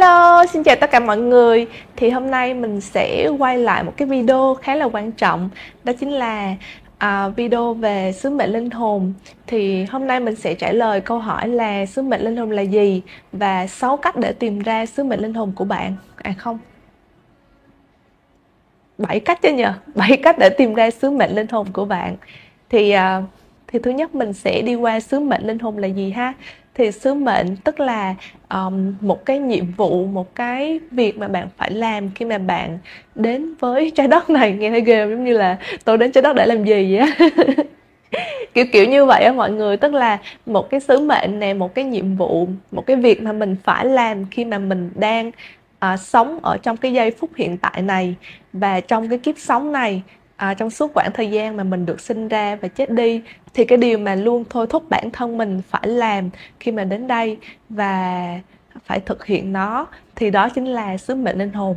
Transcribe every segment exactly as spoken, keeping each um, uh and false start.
Hello, xin chào tất cả mọi người. Thì hôm nay mình sẽ quay lại một cái video khá là quan trọng. Đó chính là uh, video về sứ mệnh linh hồn. Thì hôm nay mình sẽ trả lời câu hỏi là sứ mệnh linh hồn là gì? Và sáu cách để tìm ra sứ mệnh linh hồn của bạn. À không, bảy cách chứ nhờ bảy cách để tìm ra sứ mệnh linh hồn của bạn. Thì, uh, thì thứ nhất mình sẽ đi qua sứ mệnh linh hồn là gì ha. Thì sứ mệnh tức là um, một cái nhiệm vụ, một cái việc mà bạn phải làm khi mà bạn đến với trái đất này. Nghe thấy ghê, giống như là tôi đến trái đất để làm gì vậy á. Kiểu kiểu như vậy á mọi người. Tức là một cái sứ mệnh này, một cái nhiệm vụ, một cái việc mà mình phải làm khi mà mình đang uh, sống ở trong cái giây phút hiện tại này. Và trong cái kiếp sống này, À, trong suốt khoảng thời gian mà mình được sinh ra và chết đi, thì cái điều mà luôn thôi thúc bản thân mình phải làm khi mà đến đây và phải thực hiện nó, thì đó chính là sứ mệnh linh hồn.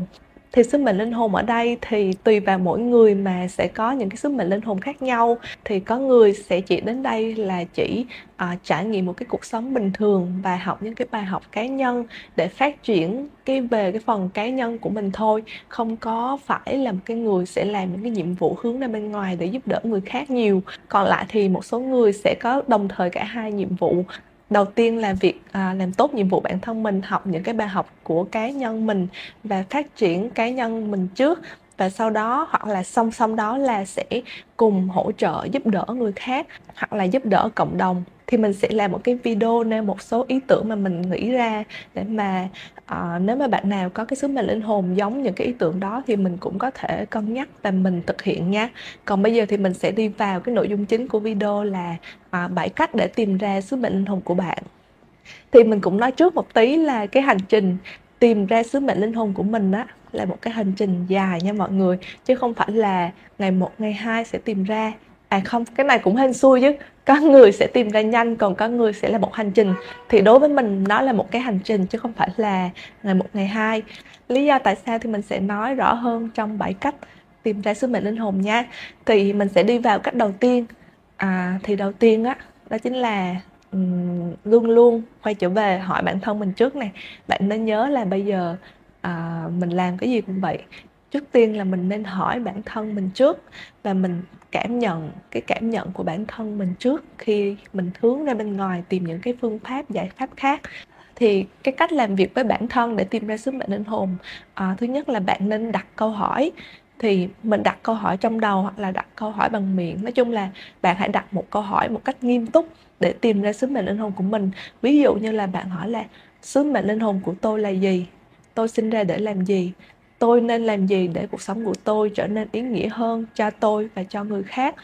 Thì sứ mệnh linh hồn ở đây thì tùy vào mỗi người mà sẽ có những cái sứ mệnh linh hồn khác nhau. Thì có người sẽ chỉ đến đây là chỉ à, trải nghiệm một cái cuộc sống bình thường và học những cái bài học cá nhân để phát triển cái về cái phần cá nhân của mình thôi, không có phải là một cái người sẽ làm những cái nhiệm vụ hướng ra bên ngoài để giúp đỡ người khác nhiều. Còn lại thì một số người sẽ có đồng thời cả hai nhiệm vụ. Đầu tiên là việc à, làm tốt nhiệm vụ bản thân mình, học những cái bài học của cá nhân mình và phát triển cá nhân mình trước. Và sau đó hoặc là song song đó là sẽ cùng hỗ trợ giúp đỡ người khác hoặc là giúp đỡ cộng đồng. Thì mình sẽ làm một cái video nêu một số ý tưởng mà mình nghĩ ra để mà à, nếu mà bạn nào có cái sứ mệnh linh hồn giống những cái ý tưởng đó thì mình cũng có thể cân nhắc và mình thực hiện nha. Còn bây giờ thì mình sẽ đi vào cái nội dung chính của video là à, bảy cách để tìm ra sứ mệnh linh hồn của bạn. Thì mình cũng nói trước một tí là cái hành trình tìm ra sứ mệnh linh hồn của mình á là một cái hành trình dài nha mọi người, chứ không phải là ngày một, ngày hai sẽ tìm ra. À không, cái này cũng hên xui chứ. Có người sẽ tìm ra nhanh, còn có người sẽ là một hành trình. Thì đối với mình, nó là một cái hành trình chứ không phải là ngày một, ngày hai. Lý do tại sao thì mình sẽ nói rõ hơn trong bảy cách tìm ra sứ mệnh linh hồn nha. Thì mình sẽ đi vào cách đầu tiên. à, Thì đầu tiên á, đó, đó chính là um, luôn luôn quay trở về hỏi bản thân mình trước nè. Bạn nên nhớ là bây giờ à, mình làm cái gì cũng vậy, trước tiên là mình nên hỏi bản thân mình trước và mình cảm nhận cái cảm nhận của bản thân mình trước khi mình hướng ra bên ngoài tìm những cái phương pháp giải pháp khác. Thì cái cách làm việc với bản thân để tìm ra sứ mệnh linh hồn, à, thứ nhất là bạn nên đặt câu hỏi. Thì mình đặt câu hỏi trong đầu hoặc là đặt câu hỏi bằng miệng. Nói chung là bạn hãy đặt một câu hỏi một cách nghiêm túc để tìm ra sứ mệnh linh hồn của mình. Ví dụ như là bạn hỏi là sứ mệnh linh hồn của tôi là gì? Tôi sinh ra để làm gì? Tôi nên làm gì để cuộc sống của tôi trở nên ý nghĩa hơn cho tôi và cho người khác?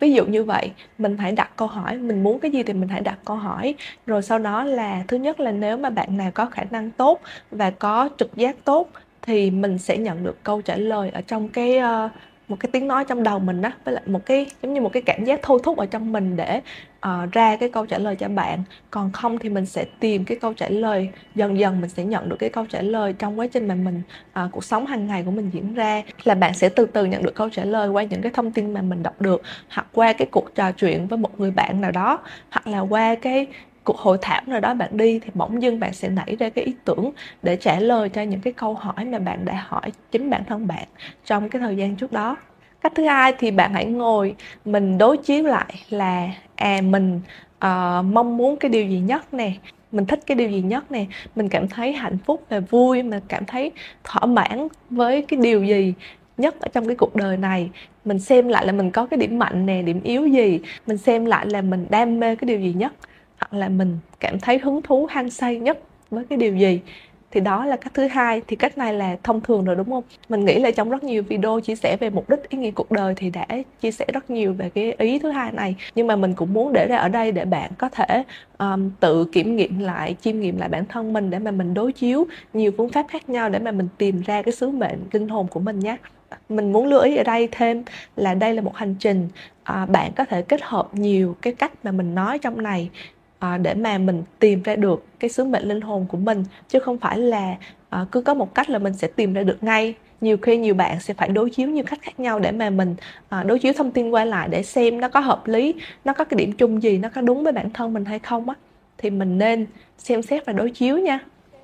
Ví dụ như vậy, mình hãy đặt câu hỏi. Mình muốn cái gì thì mình hãy đặt câu hỏi. Rồi sau đó là, thứ nhất là nếu mà bạn nào có khả năng tốt và có trực giác tốt thì mình sẽ nhận được câu trả lời ở trong cái uh, một cái tiếng nói trong đầu mình á, với lại một cái giống như một cái cảm giác thôi thúc ở trong mình để uh, ra cái câu trả lời cho bạn. Còn không thì mình sẽ tìm cái câu trả lời, dần dần mình sẽ nhận được cái câu trả lời trong quá trình mà mình uh, cuộc sống hàng ngày của mình diễn ra, là bạn sẽ từ từ nhận được câu trả lời qua những cái thông tin mà mình đọc được, hoặc qua cái cuộc trò chuyện với một người bạn nào đó, hoặc là qua cái cuộc hội thảo nào đó bạn đi, thì bỗng dưng bạn sẽ nảy ra cái ý tưởng để trả lời cho những cái câu hỏi mà bạn đã hỏi chính bản thân bạn trong cái thời gian trước đó. Cách thứ hai thì bạn hãy ngồi mình đối chiếu lại là à mình uh, mong muốn cái điều gì nhất nè, mình thích cái điều gì nhất nè, mình cảm thấy hạnh phúc và vui, mình cảm thấy thỏa mãn với cái điều gì nhất ở trong cái cuộc đời này. Mình xem lại là mình có cái điểm mạnh nè, điểm yếu gì, mình xem lại là mình đam mê cái điều gì nhất, hoặc là mình cảm thấy hứng thú hăng say nhất với cái điều gì. Thì đó là cách thứ hai. Thì cách này là thông thường rồi đúng không? Mình nghĩ là trong rất nhiều video chia sẻ về mục đích ý nghĩa cuộc đời thì đã chia sẻ rất nhiều về cái ý thứ hai này. Nhưng mà mình cũng muốn để ra ở đây để bạn có thể um, tự kiểm nghiệm lại, chiêm nghiệm lại bản thân mình để mà mình đối chiếu nhiều phương pháp khác nhau để mà mình tìm ra cái sứ mệnh linh hồn của mình nhé. Mình muốn lưu ý ở đây thêm là đây là một hành trình. À, bạn có thể kết hợp nhiều cái cách mà mình nói trong này để mà mình tìm ra được cái sứ mệnh linh hồn của mình, chứ không phải là cứ có một cách là mình sẽ tìm ra được ngay. Nhiều khi nhiều bạn sẽ phải đối chiếu nhiều cách khác nhau để mà mình đối chiếu thông tin qua lại để xem nó có hợp lý, nó có cái điểm chung gì, nó có đúng với bản thân mình hay không á. Thì mình nên xem xét và đối chiếu nha.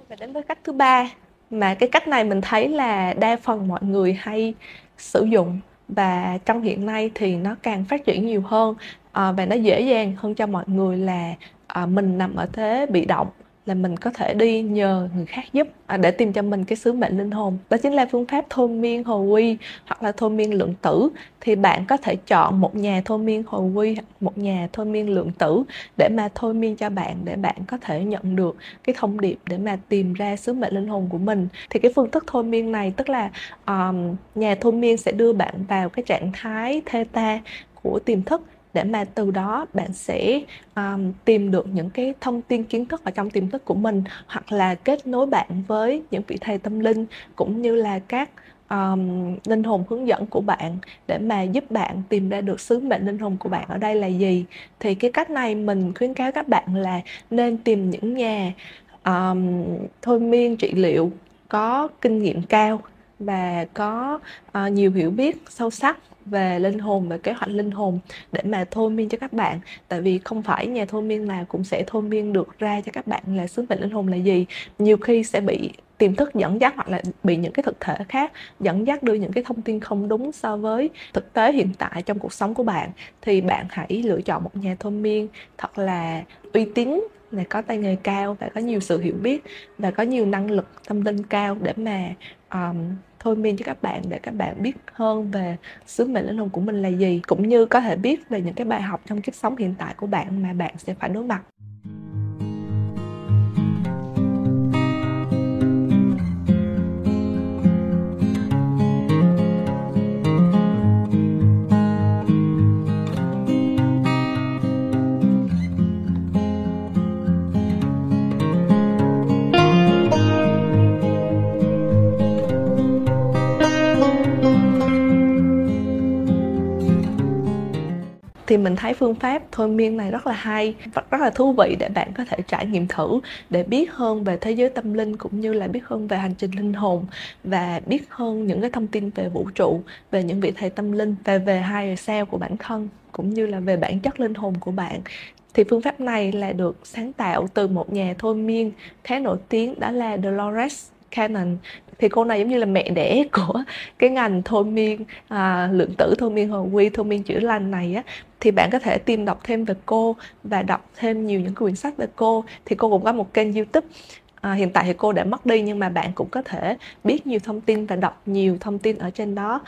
Và đến với cách thứ ba, mà cái cách này mình thấy là đa phần mọi người hay sử dụng, và trong hiện nay thì nó càng phát triển nhiều hơn, à, và nó dễ dàng hơn cho mọi người là à, mình nằm ở thế bị động, là mình có thể đi nhờ người khác giúp à, để tìm cho mình cái sứ mệnh linh hồn. Đó chính là phương pháp thôi miên hồi quy hoặc là thôi miên lượng tử. Thì bạn có thể chọn một nhà thôi miên hồi quy hoặc một nhà thôi miên lượng tử để mà thôi miên cho bạn, để bạn có thể nhận được cái thông điệp để mà tìm ra sứ mệnh linh hồn của mình. Thì cái phương thức thôi miên này, tức là um, nhà thôi miên sẽ đưa bạn vào cái trạng thái theta của tiềm thức, để mà từ đó bạn sẽ um, tìm được những cái thông tin kiến thức ở trong tiềm thức của mình, hoặc là kết nối bạn với những vị thầy tâm linh cũng như là các um, linh hồn hướng dẫn của bạn, để mà giúp bạn tìm ra được sứ mệnh linh hồn của bạn ở đây là gì. Thì cái cách này mình khuyến cáo các bạn là nên tìm những nhà um, thôi miên trị liệu có kinh nghiệm cao và có uh, nhiều hiểu biết sâu sắc về linh hồn, về kế hoạch linh hồn để mà thôi miên cho các bạn. Tại vì không phải nhà thôi miên nào cũng sẽ thôi miên được ra cho các bạn là sứ mệnh linh hồn là gì. Nhiều khi sẽ bị tiềm thức dẫn dắt, hoặc là bị những cái thực thể khác dẫn dắt đưa những cái thông tin không đúng so với thực tế hiện tại trong cuộc sống của bạn. Thì bạn hãy lựa chọn một nhà thôi miên thật là uy tín, là có tay nghề cao và có nhiều sự hiểu biết và có nhiều năng lực tâm linh cao để mà um, thôi miên cho các bạn, để các bạn biết hơn về sứ mệnh linh hồn của mình là gì, cũng như có thể biết về những cái bài học trong kiếp sống hiện tại của bạn mà bạn sẽ phải đối mặt. Thì mình thấy phương pháp thôi miên này rất là hay và rất là thú vị, để bạn có thể trải nghiệm thử, để biết hơn về thế giới tâm linh cũng như là biết hơn về hành trình linh hồn, và biết hơn những cái thông tin về vũ trụ, về những vị thầy tâm linh, và về higher self của bản thân cũng như là về bản chất linh hồn của bạn. Thì phương pháp này là được sáng tạo từ một nhà thôi miên khá nổi tiếng, đó là Dolores Cannon. Thì cô này giống như là mẹ đẻ của cái ngành thôi miên à, lượng tử, thôi miên hồi quy, thôi miên chữa lành này á. Thì bạn có thể tìm đọc thêm về cô và đọc thêm nhiều những quyển sách về cô. Thì cô cũng có một kênh YouTube. À, hiện tại thì cô đã mất đi, nhưng mà bạn cũng có thể biết nhiều thông tin và đọc nhiều thông tin ở trên đó.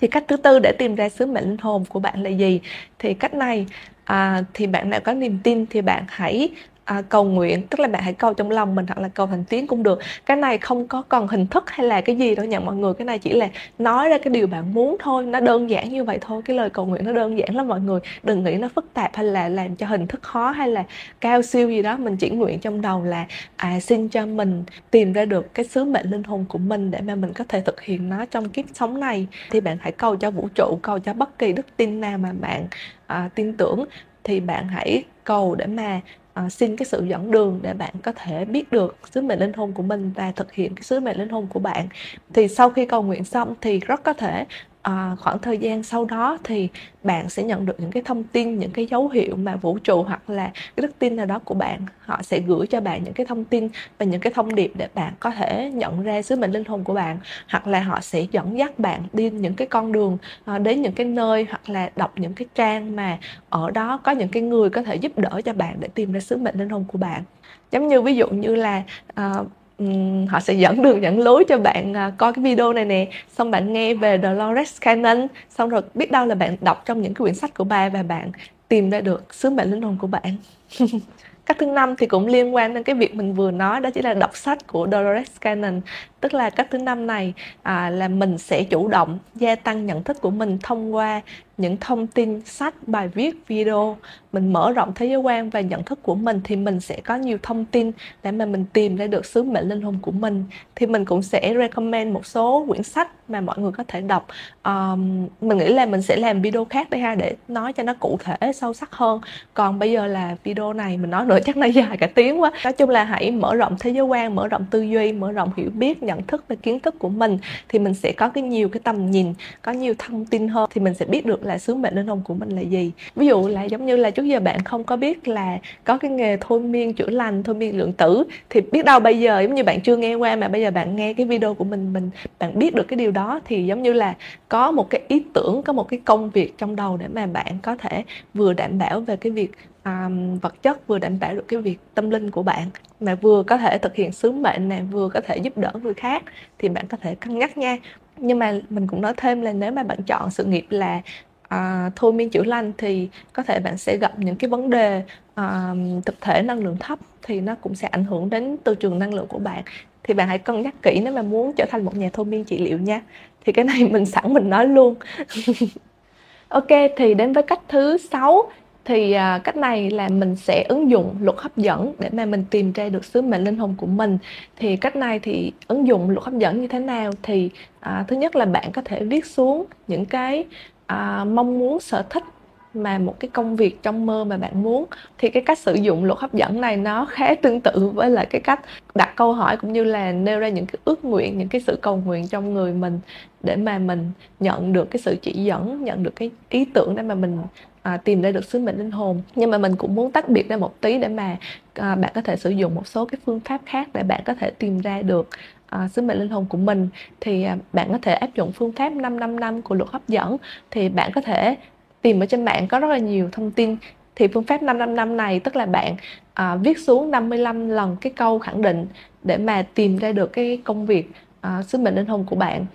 Thì cách thứ tư để tìm ra sứ mệnh linh hồn của bạn là gì? Thì cách này à, thì bạn nào có niềm tin thì bạn hãy À, cầu nguyện, tức là bạn hãy cầu trong lòng mình hoặc là cầu thành tiếng cũng được. Cái này không có cần hình thức hay là cái gì đâu nha mọi người. Cái này chỉ là nói ra cái điều bạn muốn thôi, nó đơn giản như vậy thôi. Cái lời cầu nguyện nó đơn giản lắm mọi người, đừng nghĩ nó phức tạp hay là làm cho hình thức khó hay là cao siêu gì đó. Mình chỉ nguyện trong đầu là à, xin cho mình tìm ra được cái sứ mệnh linh hồn của mình để mà mình có thể thực hiện nó trong kiếp sống này. Thì bạn hãy cầu cho vũ trụ, cầu cho bất kỳ đức tin nào mà bạn à, tin tưởng. Thì bạn hãy cầu để mà À, xin cái sự dẫn đường để bạn có thể biết được sứ mệnh linh hồn của mình và thực hiện cái sứ mệnh linh hồn của bạn. Thì sau khi cầu nguyện xong thì rất có thể à, khoảng thời gian sau đó thì bạn sẽ nhận được những cái thông tin, những cái dấu hiệu mà vũ trụ hoặc là cái đức tin nào đó của bạn, họ sẽ gửi cho bạn những cái thông tin và những cái thông điệp để bạn có thể nhận ra sứ mệnh linh hồn của bạn, hoặc là họ sẽ dẫn dắt bạn đi những cái con đường, à, đến những cái nơi, hoặc là đọc những cái trang mà ở đó có những cái người có thể giúp đỡ cho bạn để tìm ra sứ mệnh linh hồn của bạn. Giống như ví dụ như là à, họ sẽ dẫn đường dẫn lối cho bạn à, coi cái video này nè, xong bạn nghe về Dolores Cannon, xong rồi biết đâu là bạn đọc trong những cái quyển sách của bà và bạn tìm ra được sứ mệnh linh hồn của bạn. Cách thứ năm thì cũng liên quan đến cái việc mình vừa nói, đó chính là đọc sách của Dolores Cannon. Tức là cách thứ năm này à, là mình sẽ chủ động gia tăng nhận thức của mình thông qua những thông tin, sách, bài viết, video. Mình mở rộng thế giới quan và nhận thức của mình thì mình sẽ có nhiều thông tin để mà mình tìm ra được sứ mệnh linh hồn của mình. Thì mình cũng sẽ recommend một số quyển sách mà mọi người có thể đọc. Um, mình nghĩ là mình sẽ làm video khác đây ha, để nói cho nó cụ thể, sâu sắc hơn. Còn bây giờ là video này mình nói nữa chắc nó dài cả tiếng quá. Nói chung là hãy mở rộng thế giới quan, mở rộng tư duy, mở rộng hiểu biết, nhận thức và kiến thức của mình, thì mình sẽ có cái nhiều cái tầm nhìn, có nhiều thông tin hơn, thì mình sẽ biết được là là sứ mệnh linh hồn của mình là gì. Ví dụ là giống như là trước giờ bạn không có biết là có cái nghề thôi miên chữa lành, thôi miên lượng tử, thì biết đâu bây giờ giống như bạn chưa nghe qua mà bây giờ bạn nghe cái video của mình, mình bạn biết được cái điều đó, thì giống như là có một cái ý tưởng, có một cái công việc trong đầu để mà bạn có thể vừa đảm bảo về cái việc Um, vật chất, vừa đảm bảo được cái việc tâm linh của bạn, mà vừa có thể thực hiện sứ mệnh này, vừa có thể giúp đỡ người khác, thì bạn có thể cân nhắc nha. Nhưng mà mình cũng nói thêm là nếu mà bạn chọn sự nghiệp là uh, thôi miên chữa lành thì có thể bạn sẽ gặp những cái vấn đề uh, thực thể năng lượng thấp, thì nó cũng sẽ ảnh hưởng đến từ trường năng lượng của bạn. Thì bạn hãy cân nhắc kỹ nếu mà muốn trở thành một nhà thôi miên trị liệu nha. Thì cái này mình sẵn mình nói luôn. Ok, thì đến với cách thứ sáu. Thì uh, cách này là mình sẽ ứng dụng luật hấp dẫn để mà mình tìm ra được sứ mệnh linh hồn của mình. Thì cách này thì ứng dụng luật hấp dẫn như thế nào? Thì uh, thứ nhất là bạn có thể viết xuống những cái uh, mong muốn, sở thích mà một cái công việc trong mơ mà bạn muốn. Thì cái cách sử dụng luật hấp dẫn này nó khá tương tự với lại cái cách đặt câu hỏi cũng như là nêu ra những cái ước nguyện, những cái sự cầu nguyện trong người mình để mà mình nhận được cái sự chỉ dẫn, nhận được cái ý tưởng để mà mình À, tìm ra được sứ mệnh linh hồn. Nhưng mà mình cũng muốn tách biệt ra một tí để mà à, bạn có thể sử dụng một số cái phương pháp khác để bạn có thể tìm ra được à, sứ mệnh linh hồn của mình. Thì à, bạn có thể áp dụng phương pháp năm năm năm của luật hấp dẫn. Thì bạn có thể tìm ở trên mạng có rất là nhiều thông tin. Thì phương pháp năm năm năm này tức là bạn à, viết xuống năm mươi lăm lần cái câu khẳng định để mà tìm ra được cái công việc, à, sứ mệnh linh hồn của bạn.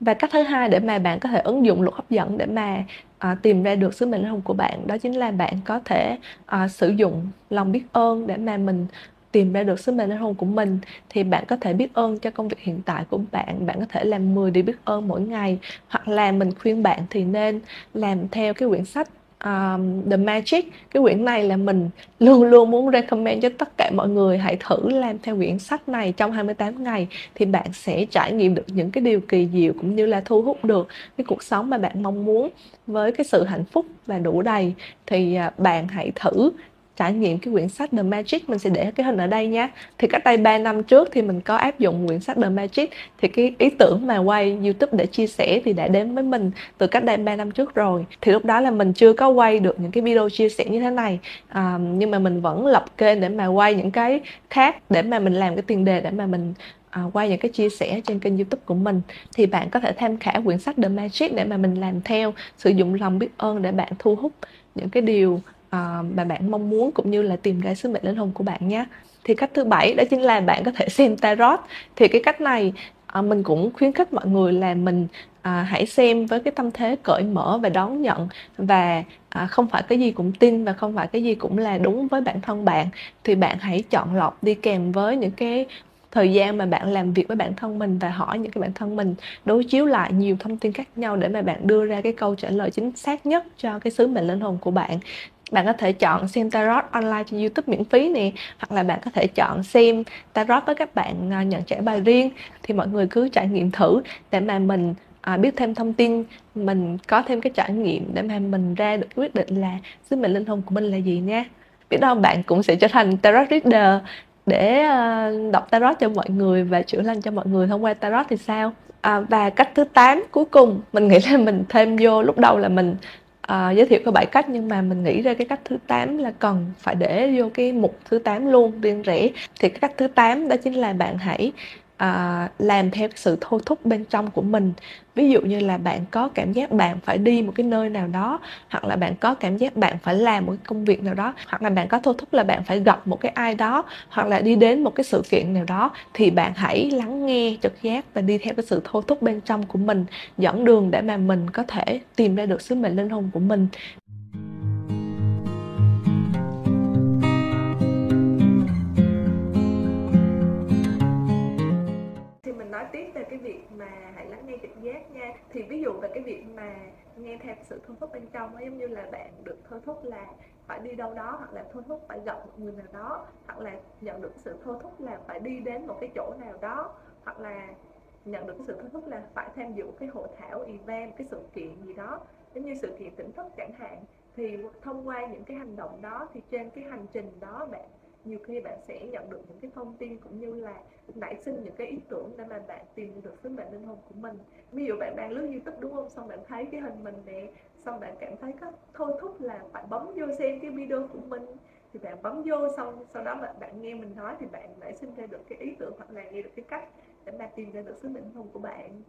Và cách thứ hai để mà bạn có thể ứng dụng luật hấp dẫn để mà à, tìm ra được sứ mệnh linh hồn của bạn, đó chính là bạn có thể à, sử dụng lòng biết ơn để mà mình tìm ra được sứ mệnh linh hồn của mình. Thì bạn có thể biết ơn cho công việc hiện tại của bạn. Bạn có thể làm mười điều biết ơn mỗi ngày. Hoặc là mình khuyên bạn thì nên làm theo cái quyển sách Um, The Magic. Cái quyển này là mình luôn luôn muốn recommend cho tất cả mọi người. Hãy thử làm theo quyển sách này trong hai mươi tám ngày. Thì bạn sẽ trải nghiệm được những cái điều kỳ diệu, cũng như là thu hút được cái cuộc sống mà bạn mong muốn với cái sự hạnh phúc và đủ đầy. Thì bạn hãy thử trải nghiệm cái quyển sách The Magic. Mình sẽ để cái hình ở đây nha. Thì cách đây ba năm trước thì mình có áp dụng quyển sách The Magic. Thì cái ý tưởng mà quay YouTube để chia sẻ thì đã đến với mình từ cách đây ba năm trước rồi. Thì lúc đó là mình chưa có quay được những cái video chia sẻ như thế này, à, nhưng mà mình vẫn lập kênh để mà quay những cái khác, để mà mình làm cái tiền đề để mà mình À, qua những cái chia sẻ trên kênh YouTube của mình. Thì bạn có thể tham khảo quyển sách The Magic để mà mình làm theo, sử dụng lòng biết ơn để bạn thu hút những cái điều uh, mà bạn mong muốn, cũng như là tìm ra sứ mệnh linh hồn của bạn nhé. Thì cách thứ bảy đó chính là bạn có thể xem tarot. Thì cái cách này uh, mình cũng khuyến khích mọi người là mình À, hãy xem với cái tâm thế cởi mở và đón nhận, và à, không phải cái gì cũng tin và không phải cái gì cũng là đúng với bản thân bạn. Thì bạn hãy chọn lọc đi kèm với những cái thời gian mà bạn làm việc với bản thân mình, và hỏi những cái bản thân mình, đối chiếu lại nhiều thông tin khác nhau để mà bạn đưa ra cái câu trả lời chính xác nhất cho cái sứ mệnh linh hồn của bạn. Bạn có thể chọn xem tarot online trên YouTube miễn phí nè, hoặc là bạn có thể chọn xem tarot với các bạn nhận trải bài riêng. Thì mọi người cứ trải nghiệm thử để mà mình À, biết thêm thông tin, mình có thêm cái trải nghiệm để mà mình ra được quyết định là sứ mệnh linh hồn của mình là gì nha. Biết đâu bạn cũng sẽ trở thành tarot reader để uh, đọc tarot cho mọi người và chữa lành cho mọi người thông qua tarot thì sao. À, và cách thứ tám cuối cùng mình nghĩ là mình thêm vô, lúc đầu là mình À, giới thiệu có bảy cách, nhưng mà mình nghĩ ra cái cách thứ tám là cần phải để vô cái mục thứ tám luôn riêng rẽ. Thì cái cách thứ tám đó chính là bạn hãy à, làm theo cái sự thôi thúc bên trong của mình. Ví dụ như là bạn có cảm giác bạn phải đi một cái nơi nào đó, hoặc là bạn có cảm giác bạn phải làm một cái công việc nào đó, hoặc là bạn có thôi thúc là bạn phải gặp một cái ai đó, hoặc là đi đến một cái sự kiện nào đó, thì bạn hãy lắng nghe trực giác và đi theo cái sự thôi thúc bên trong của mình, dẫn đường để mà mình có thể tìm ra được sứ mệnh linh hồn của mình. Thì ví dụ về cái việc mà nghe theo sự thôi thúc bên trong, giống như là bạn được thôi thúc là phải đi đâu đó, hoặc là thôi thúc phải gặp một người nào đó, hoặc là nhận được sự thôi thúc là phải đi đến một cái chỗ nào đó, hoặc là nhận được sự thôi thúc là phải tham dự cái hội thảo, event, cái sự kiện gì đó, giống như sự kiện tỉnh thức chẳng hạn. Thì thông qua những cái hành động đó, thì trên cái hành trình đó bạn nhiều khi bạn sẽ nhận được những cái thông tin, cũng như là nảy sinh những cái ý tưởng để mà bạn tìm được sứ mệnh linh hồn của mình. Ví dụ bạn đang lướt YouTube đúng không? Xong bạn thấy cái hình mình nè, xong bạn cảm thấy có thôi thúc là phải bấm vô xem cái video của mình, thì bạn bấm vô, xong sau đó bạn, bạn nghe mình nói thì bạn nảy sinh ra được cái ý tưởng hoặc là nghe được cái cách để mà tìm ra được sứ mệnh hùng của bạn.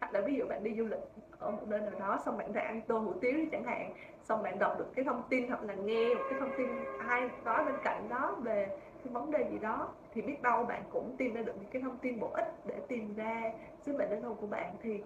Hoặc là ví dụ bạn đi du lịch ở một nơi nào đó, xong bạn ra ăn tô hủ tiếu chẳng hạn, xong bạn đọc được cái thông tin hoặc là nghe một cái thông tin ai nói bên cạnh đó về cái vấn đề gì đó, thì biết đâu bạn cũng tìm ra được những cái thông tin bổ ích để tìm ra sứ mệnh đến hồn của bạn. Thì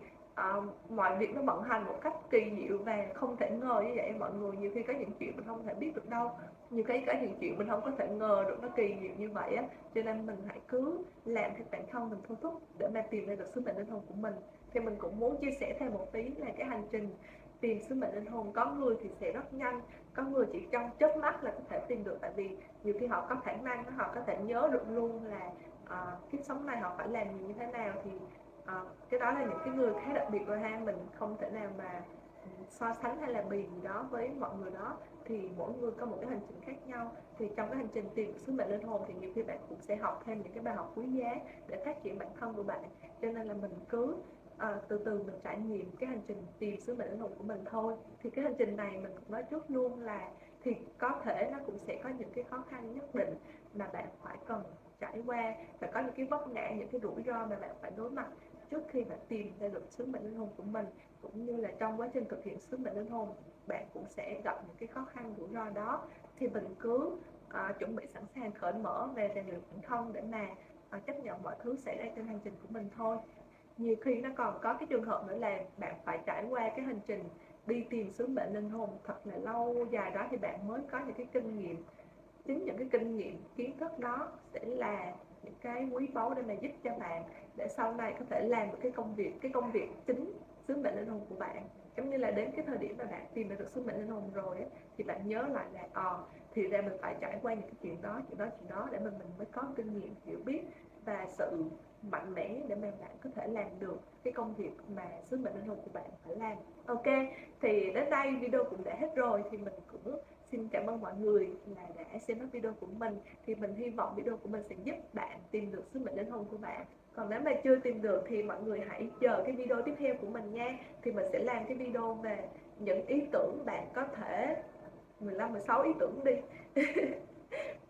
uh, mọi việc nó vận hành một cách kỳ diệu và không thể ngờ như vậy mọi người. Nhiều khi có những chuyện mình không thể biết được đâu, nhiều khi có những chuyện mình không có thể ngờ được nó kỳ diệu như vậy á. Cho nên mình hãy cứ làm theo bản thân mình thôi thúc để mà tìm ra được sứ mệnh đến hồn của mình. Thì mình cũng muốn chia sẻ thêm một tí là cái hành trình tìm sứ mệnh linh hồn, có người thì sẽ rất nhanh, có người chỉ trong chớp mắt là có thể tìm được, tại vì nhiều khi họ có khả năng, họ có thể nhớ được luôn là uh, kiếp sống này họ phải làm gì như thế nào. Thì uh, cái đó là những cái người khá đặc biệt rồi ha, mình không thể nào mà so sánh hay là bì gì đó với mọi người đó. Thì mỗi người có một cái hành trình khác nhau. Thì trong cái hành trình tìm sứ mệnh linh hồn thì nhiều khi bạn cũng sẽ học thêm những cái bài học quý giá để phát triển bản thân của bạn. Cho nên là mình cứ À, từ từ mình trải nghiệm cái hành trình tìm sứ mệnh linh hồn của mình thôi. Thì cái hành trình này mình cũng nói trước luôn là thì có thể nó cũng sẽ có những cái khó khăn nhất định mà bạn phải cần trải qua, và có những cái vấp ngã, những cái rủi ro mà bạn phải đối mặt trước khi bạn tìm ra được sứ mệnh linh hồn của mình. Cũng như là trong quá trình thực hiện sứ mệnh linh hồn, bạn cũng sẽ gặp những cái khó khăn rủi ro đó. Thì mình cứ à, chuẩn bị sẵn sàng cởi mở về rèn luyện bản thân để mà à, chấp nhận mọi thứ xảy ra trên hành trình của mình thôi. Nhiều khi nó còn có cái trường hợp nữa là bạn phải trải qua cái hành trình đi tìm sứ mệnh linh hồn thật là lâu dài đó, thì bạn mới có những cái kinh nghiệm. Chính những cái kinh nghiệm, kiến thức đó sẽ là những cái quý báu để mà giúp cho bạn để sau này có thể làm được cái công việc, cái công việc chính sứ mệnh linh hồn của bạn. Giống như là đến cái thời điểm mà bạn tìm được sứ mệnh linh hồn rồi ấy, thì bạn nhớ lại là ờ à, thì ra mình phải trải qua những cái chuyện đó, chuyện đó, chuyện đó để mình mình mới có kinh nghiệm, hiểu biết và sự mạnh mẽ để mà bạn có thể làm được cái công việc mà sứ mệnh linh hồn của bạn phải làm. Ok, thì đến đây video cũng đã hết rồi. Thì mình cũng xin cảm ơn mọi người là đã xem hết video của mình. Thì mình hy vọng video của mình sẽ giúp bạn tìm được sứ mệnh linh hồn của bạn. Còn nếu mà chưa tìm được thì mọi người hãy chờ cái video tiếp theo của mình nha. Thì mình sẽ làm cái video về những ý tưởng bạn có thể mười lăm mười sáu ý tưởng đi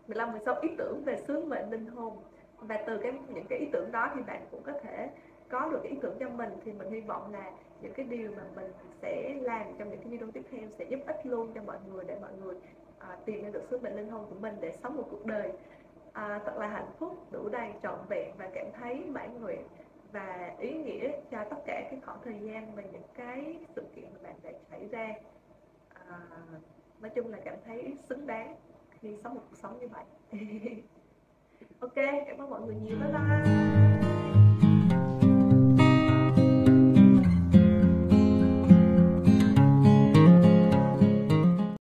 mười lăm mười sáu ý tưởng về sứ mệnh linh hồn. Và từ cái, những cái ý tưởng đó thì bạn cũng có thể có được cái ý tưởng cho mình. Thì mình hy vọng là những cái điều mà mình sẽ làm trong những cái video tiếp theo sẽ giúp ích luôn cho mọi người, để mọi người à, tìm ra được sứ mệnh linh hồn của mình để sống một cuộc đời à, thật là hạnh phúc, đủ đầy, trọn vẹn và cảm thấy mãn nguyện và ý nghĩa cho tất cả cái khoảng thời gian và những cái sự kiện mà bạn đã trải ra. À, nói chung là cảm thấy xứng đáng khi sống một cuộc sống như vậy. Ok, cảm ơn mọi người nhiều. Bye bye.